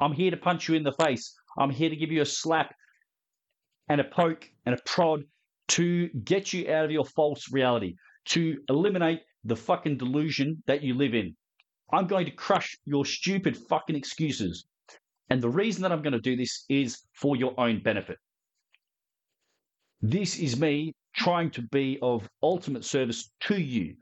I'm here to punch you in the face. I'm here to give you a slap and a poke and a prod to get you out of your false reality, to eliminate the fucking delusion that you live in. I'm going to crush your stupid fucking excuses. And the reason that I'm going to do this is for your own benefit. This is me trying to be of ultimate service to you.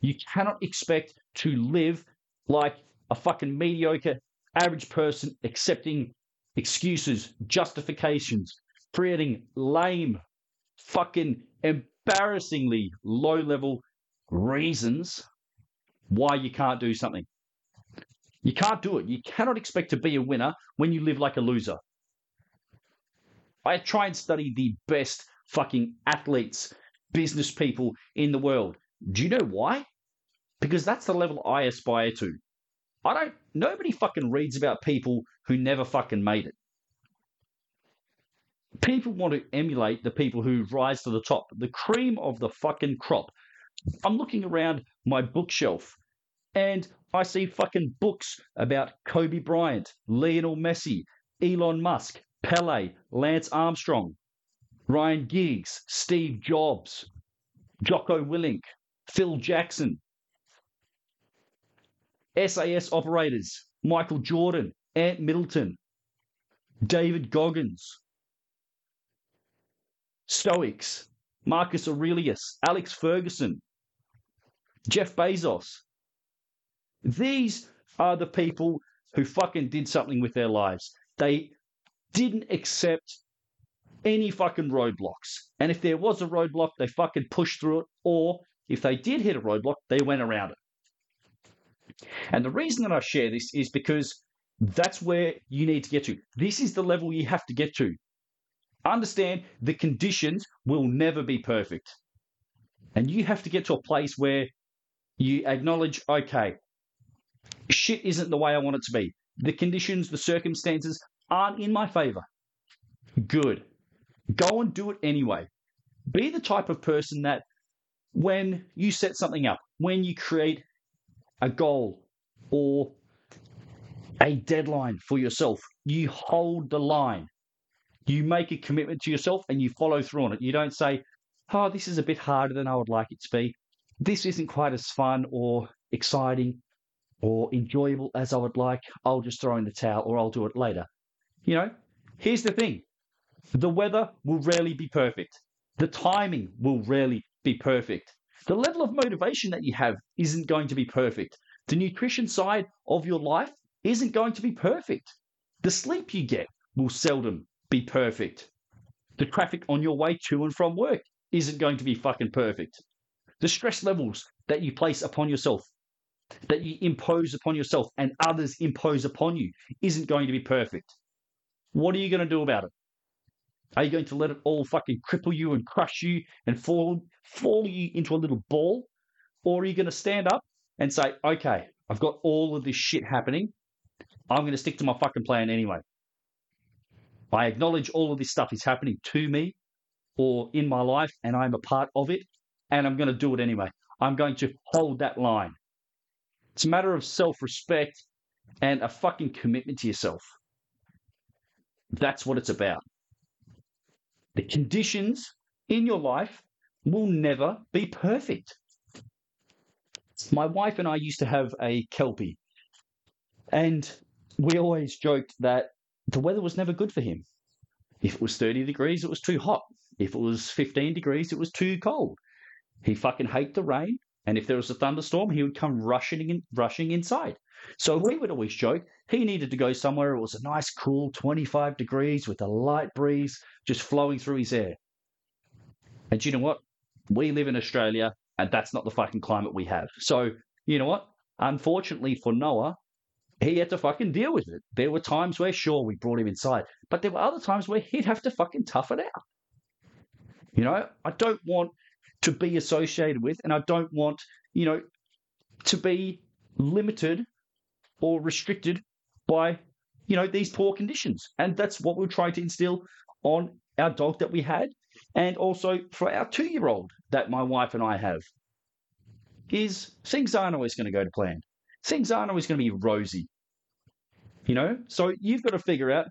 You cannot expect to live like a fucking mediocre, average person, accepting excuses, justifications, creating lame, fucking embarrassingly low-level reasons why you can't do something. You can't do it. You cannot expect to be a winner when you live like a loser. I try and study the best fucking athletes, business people in the world. Do you know why? Because that's the level I aspire to. Nobody fucking reads about people who never fucking made it. People want to emulate the people who rise to the top, the cream of the fucking crop. I'm looking around my bookshelf and I see fucking books about Kobe Bryant, Lionel Messi, Elon Musk, Pele, Lance Armstrong, Ryan Giggs, Steve Jobs, Jocko Willink, Phil Jackson, SAS operators, Michael Jordan, Ant Middleton, David Goggins, Stoics, Marcus Aurelius, Alex Ferguson, Jeff Bezos. These are the people who fucking did something with their lives. They didn't accept any fucking roadblocks. And if there was a roadblock, they fucking pushed through it. Or if they did hit a roadblock, they went around it. And the reason that I share this is because that's where you need to get to. This is the level you have to get to. Understand the conditions will never be perfect. And you have to get to a place where you acknowledge, okay, shit isn't the way I want it to be. The conditions, the circumstances aren't in my favor. Good. Go and do it anyway. Be the type of person that when you set something up, when you create a goal or a deadline for yourself, you hold the line. You make a commitment to yourself and you follow through on it. You don't say, oh, this is a bit harder than I would like it to be. This isn't quite as fun or exciting or enjoyable as I would like. I'll just throw in the towel or I'll do it later. You know, here's the thing. The weather will rarely be perfect. The timing will rarely be perfect. The level of motivation that you have isn't going to be perfect. The nutrition side of your life isn't going to be perfect. The sleep you get will seldom be perfect. The traffic on your way to and from work isn't going to be fucking perfect. The stress levels that you place upon yourself, that you impose upon yourself and others impose upon you, isn't going to be perfect. What are you going to do about it? Are you going to let it all fucking cripple you and crush you and fall you into a little ball? Or are you going to stand up and say, okay, I've got all of this shit happening. I'm going to stick to my fucking plan anyway. I acknowledge all of this stuff is happening to me or in my life and I'm a part of it and I'm going to do it anyway. I'm going to hold that line. It's a matter of self-respect and a fucking commitment to yourself. That's what it's about. The conditions in your life will never be perfect. My wife and I used to have a Kelpie, and we always joked that the weather was never good for him. If it was 30 degrees, it was too hot. If it was 15 degrees, it was too cold. He fucking hated the rain, and if there was a thunderstorm, he would come rushing inside. So we would always joke he needed to go somewhere it was a nice cool 25 degrees with a light breeze just flowing through his hair. And you know what? We live in Australia and that's not the fucking climate we have. So you know what? Unfortunately for Noah, he had to fucking deal with it. There were times where, sure, we brought him inside, but there were other times where he'd have to fucking tough it out. You know, I don't want to be associated with, and I don't want, you know, to be limited or restricted by, you know, these poor conditions. And that's what we're trying to instill on our dog that we had, and also for our 2-year-old that my wife and I have, is things aren't always going to go to plan. Things aren't always going to be rosy, you know? So you've got to figure out,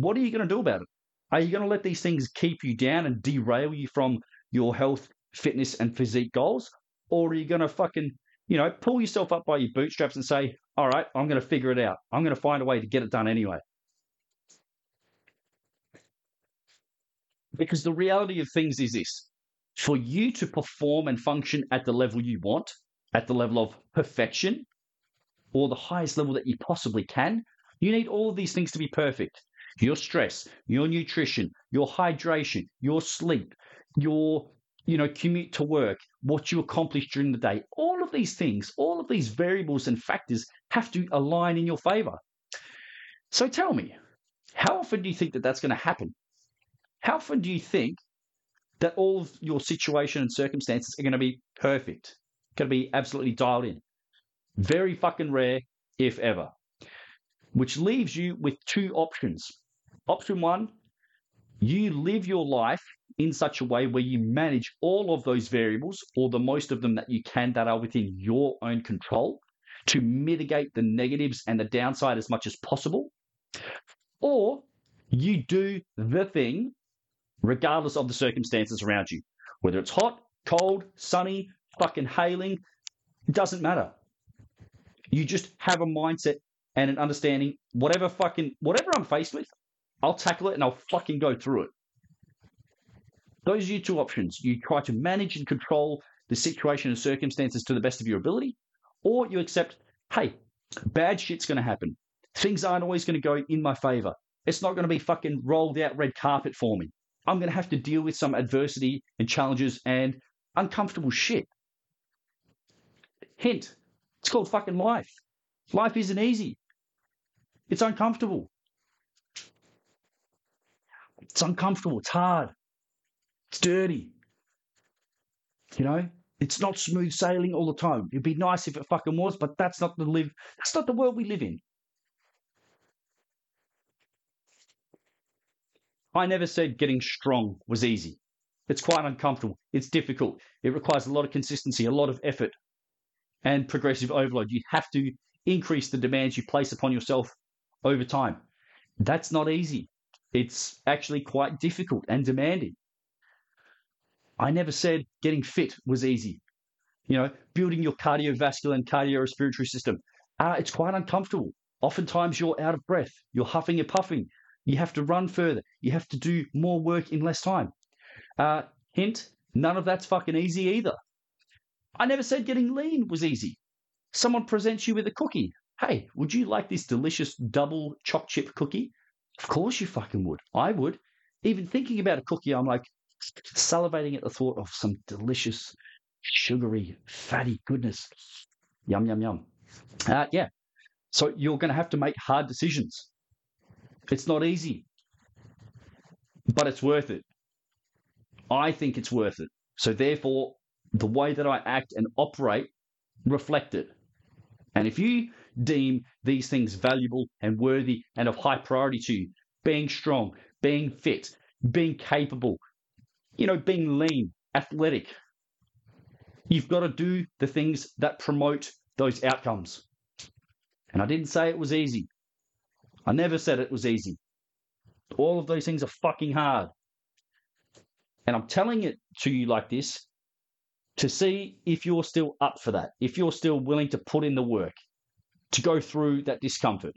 what are you going to do about it? Are you going to let these things keep you down and derail you from your health, fitness, and physique goals? Or are you going to fucking, you know, pull yourself up by your bootstraps and say, all right, I'm going to figure it out. I'm going to find a way to get it done anyway. Because the reality of things is this. For you to perform and function at the level you want, at the level of perfection, or the highest level that you possibly can, you need all of these things to be perfect. Your stress, your nutrition, your hydration, your sleep, your, you know, commute to work, what you accomplish during the day. All of these things, all of these variables and factors have to align in your favor. So tell me, how often do you think that that's going to happen? How often do you think that all of your situation and circumstances are going to be perfect, going to be absolutely dialed in? Very fucking rare, if ever. Which leaves you with two options. Option one, you live your life in such a way where you manage all of those variables, or the most of them that you can, that are within your own control, to mitigate the negatives and the downside as much as possible. Or you do the thing regardless of the circumstances around you, whether it's hot, cold, sunny, fucking hailing, it doesn't matter. You just have a mindset and an understanding, whatever I'm faced with, I'll tackle it and I'll fucking go through it. Those are your two options. You try to manage and control the situation and circumstances to the best of your ability, or you accept, hey, bad shit's going to happen. Things aren't always going to go in my favor. It's not going to be fucking rolled out red carpet for me. I'm going to have to deal with some adversity and challenges and uncomfortable shit. Hint, it's called fucking life. Life isn't easy. It's uncomfortable. It's uncomfortable. It's hard. It's dirty. You know, it's not smooth sailing all the time. It'd be nice if it fucking was, but that's not the world we live in. I never said getting strong was easy. It's quite uncomfortable. It's difficult. It requires a lot of consistency, a lot of effort, and progressive overload. You have to increase the demands you place upon yourself over time. That's not easy. It's actually quite difficult and demanding. I never said getting fit was easy. You know, building your cardiovascular and cardiorespiratory system. It's quite uncomfortable. Oftentimes you're out of breath. You're huffing and puffing. You have to run further. You have to do more work in less time. Hint, none of that's fucking easy either. I never said getting lean was easy. Someone presents you with a cookie. Hey, would you like this delicious double choc chip cookie? Of course you fucking would. I would. Even thinking about a cookie, I'm like salivating at the thought of some delicious, sugary, fatty goodness. Yum, yum, yum. Yeah. So you're going to have to make hard decisions. It's not easy, but it's worth it. I think it's worth it. So therefore, the way that I act and operate reflect it. And if you deem these things valuable and worthy and of high priority to you, being strong, being fit, being capable, you know, being lean, athletic, you've got to do the things that promote those outcomes. And I didn't say it was easy. I never said it was easy. All of those things are fucking hard. And I'm telling it to you like this to see if you're still up for that, if you're still willing to put in the work, to go through that discomfort.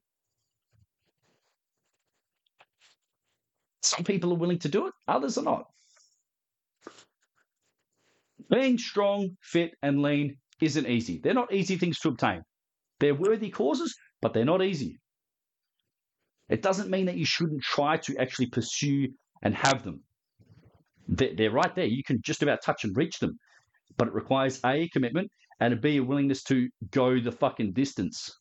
Some people are willing to do it, others are not. Being strong, fit, and lean isn't easy. They're not easy things to obtain. They're worthy causes, but they're not easy. It doesn't mean that you shouldn't try to actually pursue and have them. They're right there. You can just about touch and reach them. But it requires A, commitment, and B, a willingness to go the fucking distance.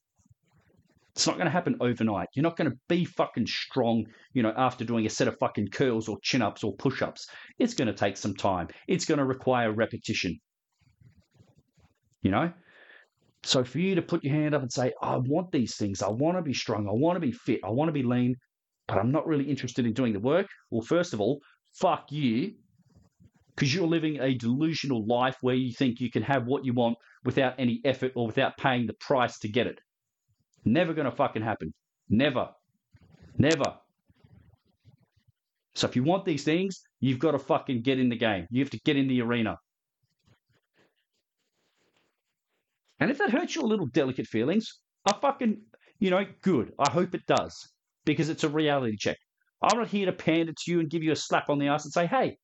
It's not going to happen overnight. You're not going to be fucking strong, you know, after doing a set of fucking curls or chin-ups or push-ups. It's going to take some time. It's going to require repetition, you know? So for you to put your hand up and say, I want these things. I want to be strong. I want to be fit. I want to be lean, but I'm not really interested in doing the work. Well, first of all, fuck you, because you're living a delusional life where you think you can have what you want without any effort or without paying the price to get it. Never going to fucking happen. Never. Never. So if you want these things, you've got to fucking get in the game. You have to get in the arena. And if that hurts your little delicate feelings, I fucking, you know, good. I hope it does, because it's a reality check. I'm not here to pander to you and give you a slap on the ass and say, hey,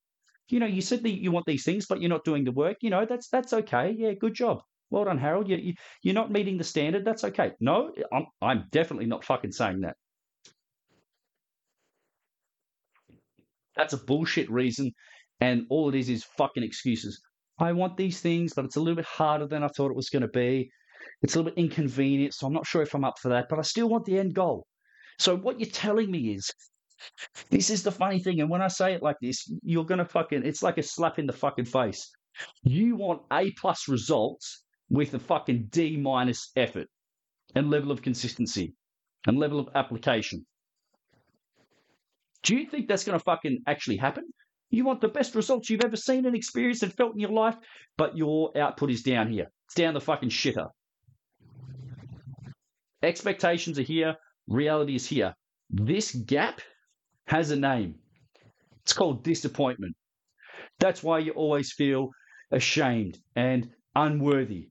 you know, you said that you want these things, but you're not doing the work. You know, that's okay. Yeah, good job. Well done, Harold. You're not meeting the standard. That's okay. No, I'm definitely not fucking saying that. That's a bullshit reason, and all it is fucking excuses. I want these things, but it's a little bit harder than I thought it was going to be. It's a little bit inconvenient, so I'm not sure if I'm up for that, but I still want the end goal. So what you're telling me is, this is the funny thing, and when I say it like this, you're going to fucking, it's like a slap in the fucking face. You want A+ results with a fucking D- effort and level of consistency and level of application. Do you think that's going to fucking actually happen? You want the best results you've ever seen and experienced and felt in your life, but your output is down here. It's down the fucking shitter. Expectations are here. Reality is here. This gap has a name. It's called disappointment. That's why you always feel ashamed and unworthy,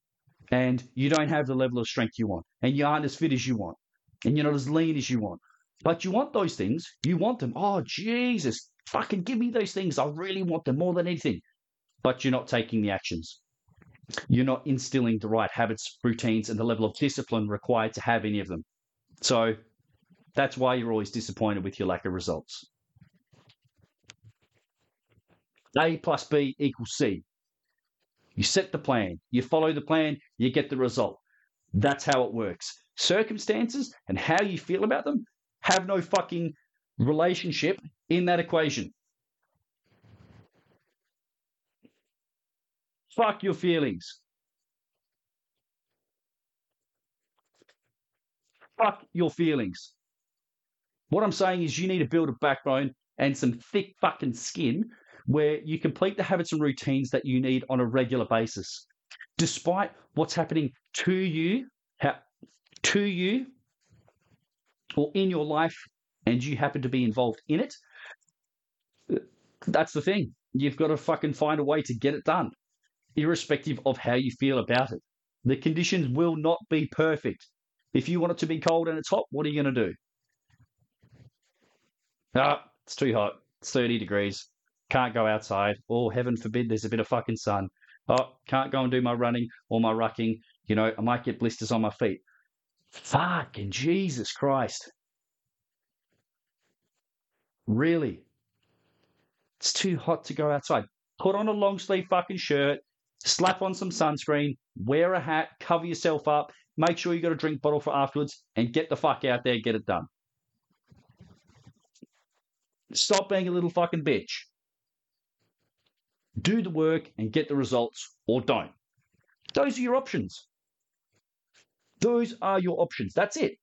and you don't have the level of strength you want, and you aren't as fit as you want, and you're not as lean as you want. But you want those things. You want them. Oh, Jesus. Fucking give me those things. I really want them more than anything. But you're not taking the actions. You're not instilling the right habits, routines, and the level of discipline required to have any of them. So that's why you're always disappointed with your lack of results. A + B = C. You set the plan. You follow the plan. You get the result. That's how it works. Circumstances and how you feel about them have no fucking relationship in that equation. Fuck your feelings. Fuck your feelings. What I'm saying is you need to build a backbone and some thick fucking skin where you complete the habits and routines that you need on a regular basis. Despite what's happening to you or in your life, and you happen to be involved in it, that's the thing. You've got to fucking find a way to get it done, irrespective of how you feel about it. The conditions will not be perfect. If you want it to be cold and it's hot, what are you going to do? It's too hot. It's 30 degrees. Can't go outside. Or heaven forbid, there's a bit of fucking sun. Can't go and do my running or my rucking. You know, I might get blisters on my feet. Fucking Jesus Christ. Really? It's too hot to go outside. Put on a long sleeve fucking shirt, slap on some sunscreen, wear a hat, cover yourself up, make sure you got a drink bottle for afterwards, and get the fuck out there, get it done. Stop being a little fucking bitch. Do the work and get the results, or don't. Those are your options. Those are your options. That's it.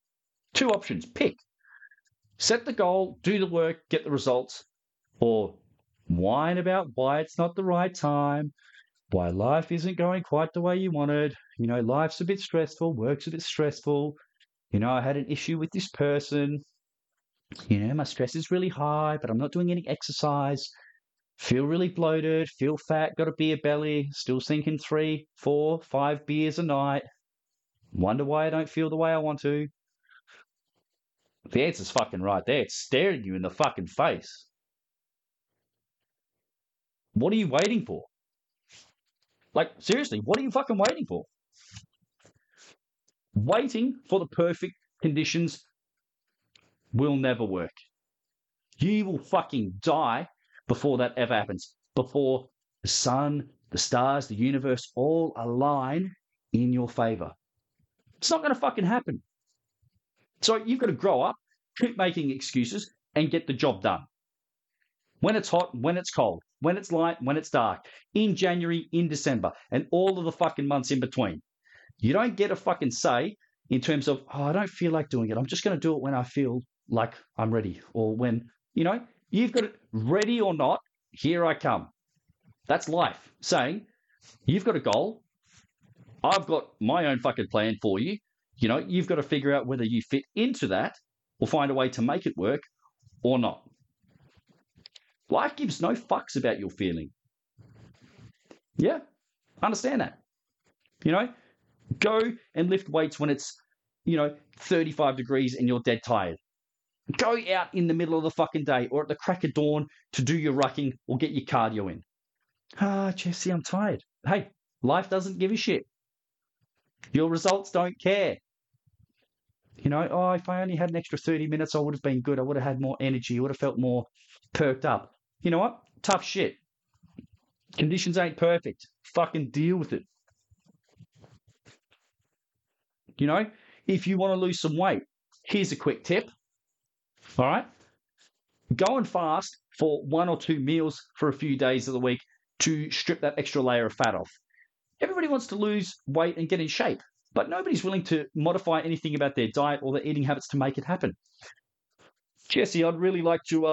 Two options. Pick. Set the goal, do the work, get the results, or whine about why it's not the right time, why life isn't going quite the way you wanted. You know, life's a bit stressful, work's a bit stressful. You know, I had an issue with this person. You know, my stress is really high, but I'm not doing any exercise. Feel really bloated, feel fat, got a beer belly, still sinking 3, 4, 5 beers a night. Wonder why I don't feel the way I want to. The answer's fucking right there. It's staring you in the fucking face. What are you waiting for? Like, seriously, what are you fucking waiting for? Waiting for the perfect conditions will never work. You will fucking die before that ever happens. Before the sun, the stars, the universe all align in your favor. It's not going to fucking happen. So you've got to grow up, keep making excuses, and get the job done. When it's hot, when it's cold, when it's light, when it's dark, in January, in December, and all of the fucking months in between. You don't get a fucking say in terms of, oh, I don't feel like doing it. I'm just going to do it when I feel like I'm ready, or when, you know, you've got it, ready or not, here I come. That's life saying, you've got a goal. I've got my own fucking plan for you. You know, you've got to figure out whether you fit into that or find a way to make it work or not. Life gives no fucks about your feeling. Yeah, understand that. You know, go and lift weights when it's, you know, 35 degrees and you're dead tired. Go out in the middle of the fucking day or at the crack of dawn to do your rucking or get your cardio in. Ah, Jesse, I'm tired. Hey, life doesn't give a shit. Your results don't care. You know, oh, if I only had an extra 30 minutes, I would have been good. I would have had more energy. I would have felt more perked up. You know what? Tough shit. Conditions ain't perfect. Fucking deal with it. You know, if you want to lose some weight, here's a quick tip. All right? Go and fast for 1 or 2 meals for a few days of the week to strip that extra layer of fat off. Everybody wants to lose weight and get in shape, but nobody's willing to modify anything about their diet or their eating habits to make it happen. Jesse, I'd really like to,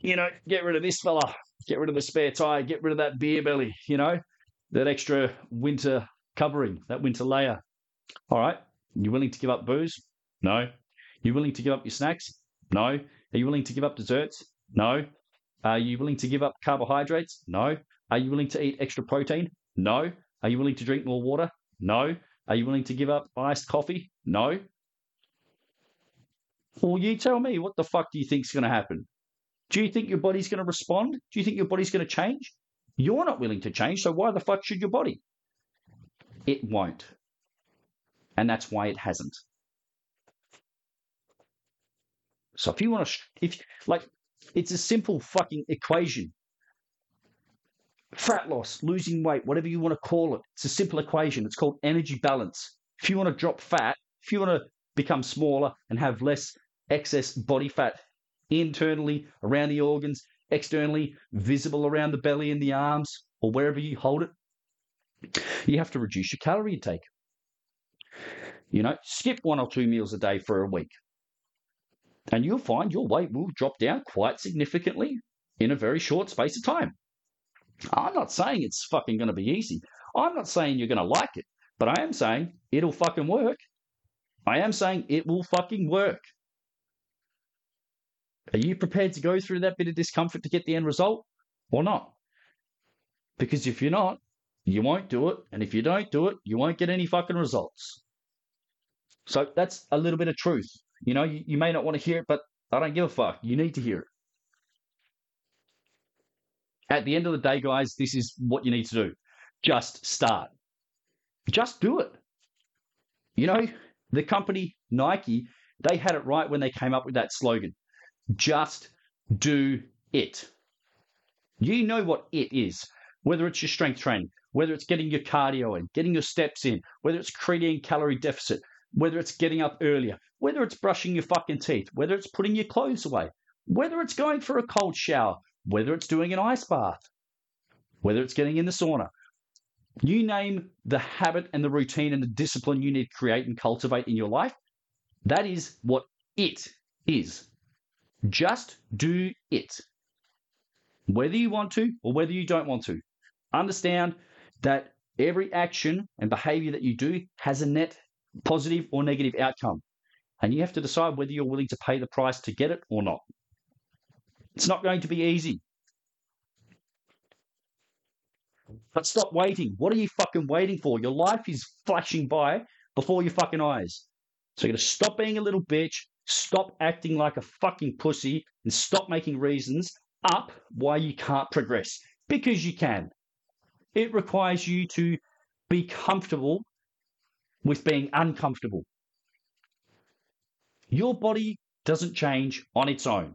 you know, get rid of this fella, get rid of the spare tire, get rid of that beer belly, you know, that extra winter covering, that winter layer. All right. You willing to give up booze? No. You willing to give up your snacks? No. Are you willing to give up desserts? No. Are you willing to give up carbohydrates? No. Are you willing to eat extra protein? No. Are you willing to drink more water? No. Are you willing to give up iced coffee? No. Well, you tell me, what the fuck do you think is going to happen? Do you think your body's going to respond? Do you think your body's going to change? You're not willing to change, so why the fuck should your body? It won't. And that's why it hasn't. So if you want to, it's a simple fucking equation. Fat loss, losing weight, whatever you want to call it. It's a simple equation. It's called energy balance. If you want to drop fat, if you want to become smaller and have less excess body fat internally around the organs, externally visible around the belly and the arms or wherever you hold it, you have to reduce your calorie intake. You know, skip 1 or 2 meals a day for a week. And you'll find your weight will drop down quite significantly in a very short space of time. I'm not saying it's fucking going to be easy. I'm not saying you're going to like it, but I am saying it'll fucking work. I am saying it will fucking work. Are you prepared to go through that bit of discomfort to get the end result or not? Because if you're not, you won't do it. And if you don't do it, you won't get any fucking results. So that's a little bit of truth. You know, you may not want to hear it, but I don't give a fuck. You need to hear it. At the end of the day, guys, this is what you need to do. Just start. Just do it. You know, the company Nike, they had it right when they came up with that slogan. Just do it. You know what it is. Whether it's your strength training, whether it's getting your cardio in, getting your steps in, whether it's creating a calorie deficit, whether it's getting up earlier, whether it's brushing your fucking teeth, whether it's putting your clothes away, whether it's going for a cold shower, whether it's doing an ice bath, whether it's getting in the sauna. You name the habit and the routine and the discipline you need to create and cultivate in your life. That is what it is. Just do it. Whether you want to or whether you don't want to. Understand that every action and behavior that you do has a net positive or negative outcome. And you have to decide whether you're willing to pay the price to get it or not. It's not going to be easy. But stop waiting. What are you fucking waiting for? Your life is flashing by before your fucking eyes. So you got to stop being a little bitch, stop acting like a fucking pussy, and stop making reasons up why you can't progress. Because you can. It requires you to be comfortable with being uncomfortable. Your body doesn't change on its own.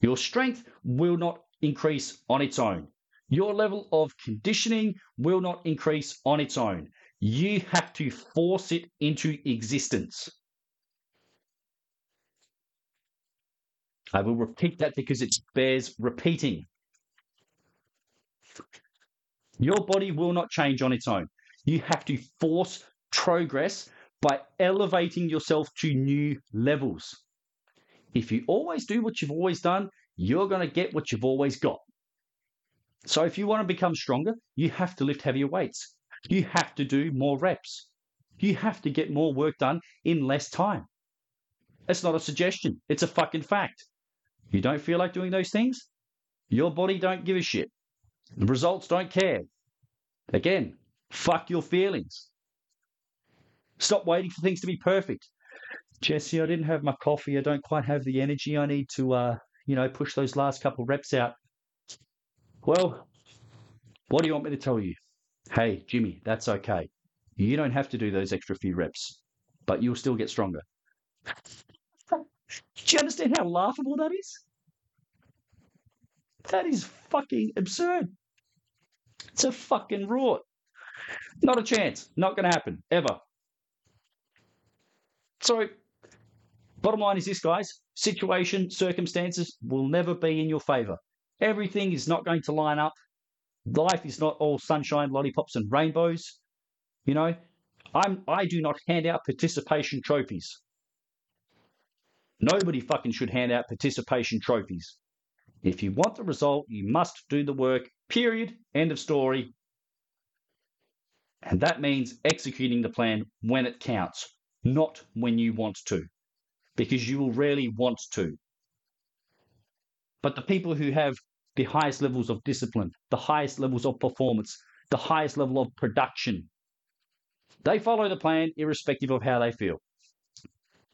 Your strength will not increase on its own. Your level of conditioning will not increase on its own. You have to force it into existence. I will repeat that because it bears repeating. Your body will not change on its own. You have to force progress by elevating yourself to new levels. If you always do what you've always done, you're going to get what you've always got. So if you want to become stronger, you have to lift heavier weights. You have to do more reps. You have to get more work done in less time. It's not a suggestion. It's a fucking fact. You don't feel like doing those things? Your body don't give a shit. The results don't care. Again, fuck your feelings. Stop waiting for things to be perfect. Jesse, I didn't have my coffee. I don't quite have the energy. I need to, push those last couple of reps out. Well, what do you want me to tell you? Hey, Jimmy, that's okay. You don't have to do those extra few reps, but you'll still get stronger. Do you understand how laughable that is? That is fucking absurd. It's a fucking rort. Not a chance. Not going to happen, ever. So, bottom line is this, guys. Situation, circumstances will never be in your favour. Everything is not going to line up. Life is not all sunshine, lollipops and rainbows. You know, I do not hand out participation trophies. Nobody fucking should hand out participation trophies. If you want the result, you must do the work, period, end of story. And that means executing the plan when it counts, not when you want to, because you will rarely want to. But the people who have the highest levels of discipline, the highest levels of performance, the highest level of production, they follow the plan irrespective of how they feel.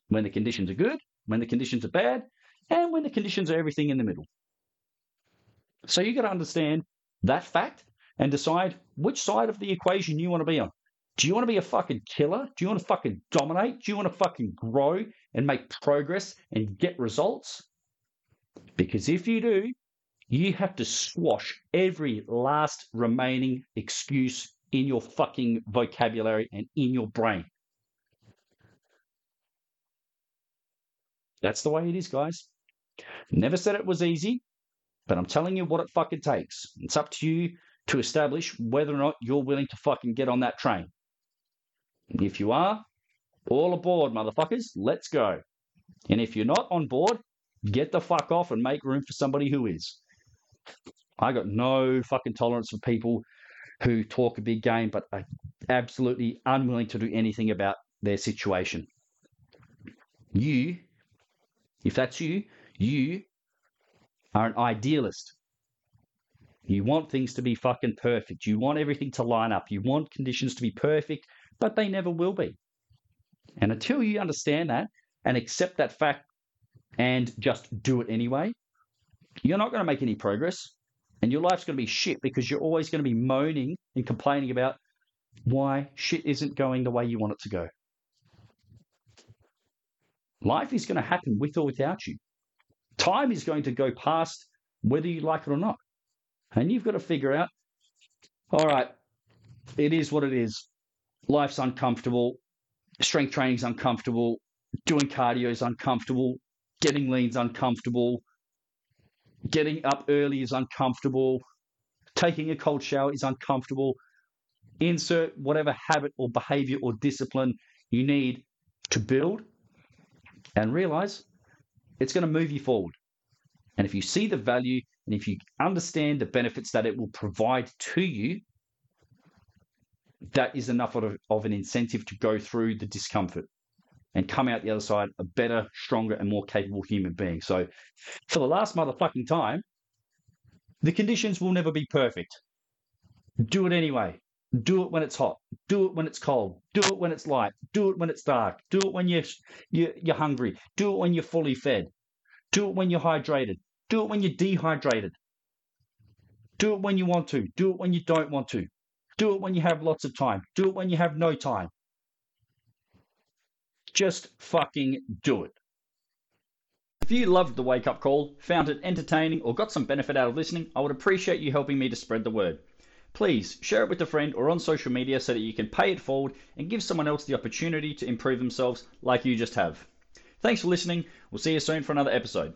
When the conditions are good, when the conditions are bad, and when the conditions are everything in the middle. So you've got to understand that fact and decide which side of the equation you want to be on. Do you want to be a fucking killer? Do you want to fucking dominate? Do you want to fucking grow and make progress and get results? Because if you do, you have to squash every last remaining excuse in your fucking vocabulary and in your brain. That's the way it is, guys. Never said it was easy, but I'm telling you what it fucking takes. It's up to you to establish whether or not you're willing to fucking get on that train. If you are, all aboard, motherfuckers. Let's go. And if you're not on board, get the fuck off and make room for somebody who is. I got no fucking tolerance for people who talk a big game but are absolutely unwilling to do anything about their situation. You... if that's you, you are an idealist. You want things to be fucking perfect. You want everything to line up. You want conditions to be perfect, but they never will be. And until you understand that and accept that fact and just do it anyway, you're not going to make any progress and your life's going to be shit because you're always going to be moaning and complaining about why shit isn't going the way you want it to go. Life is going to happen with or without you. Time is going to go past whether you like it or not. And you've got to figure out, all right, it is what it is. Life's uncomfortable. Strength training's uncomfortable. Doing cardio's uncomfortable. Getting lean's uncomfortable. Getting up early is uncomfortable. Taking a cold shower is uncomfortable. Insert whatever habit or behavior or discipline you need to build. And realize it's going to move you forward. And if you see the value and if you understand the benefits that it will provide to you, that is enough of an incentive to go through the discomfort and come out the other side a better, stronger, and more capable human being. So for the last motherfucking time, the conditions will never be perfect. Do it anyway. Do it when it's hot. Do it when it's cold. Do it when it's light. Do it when it's dark. Do it when you're hungry. Do it when you're fully fed. Do it when you're hydrated. Do it when you're dehydrated. Do it when you want to. Do it when you don't want to. Do it when you have lots of time. Do it when you have no time. Just fucking do it. If you loved the Wake Up Call, found it entertaining, or got some benefit out of listening, I would appreciate you helping me to spread the word. Please share it with a friend or on social media so that you can pay it forward and give someone else the opportunity to improve themselves like you just have. Thanks for listening. We'll see you soon for another episode.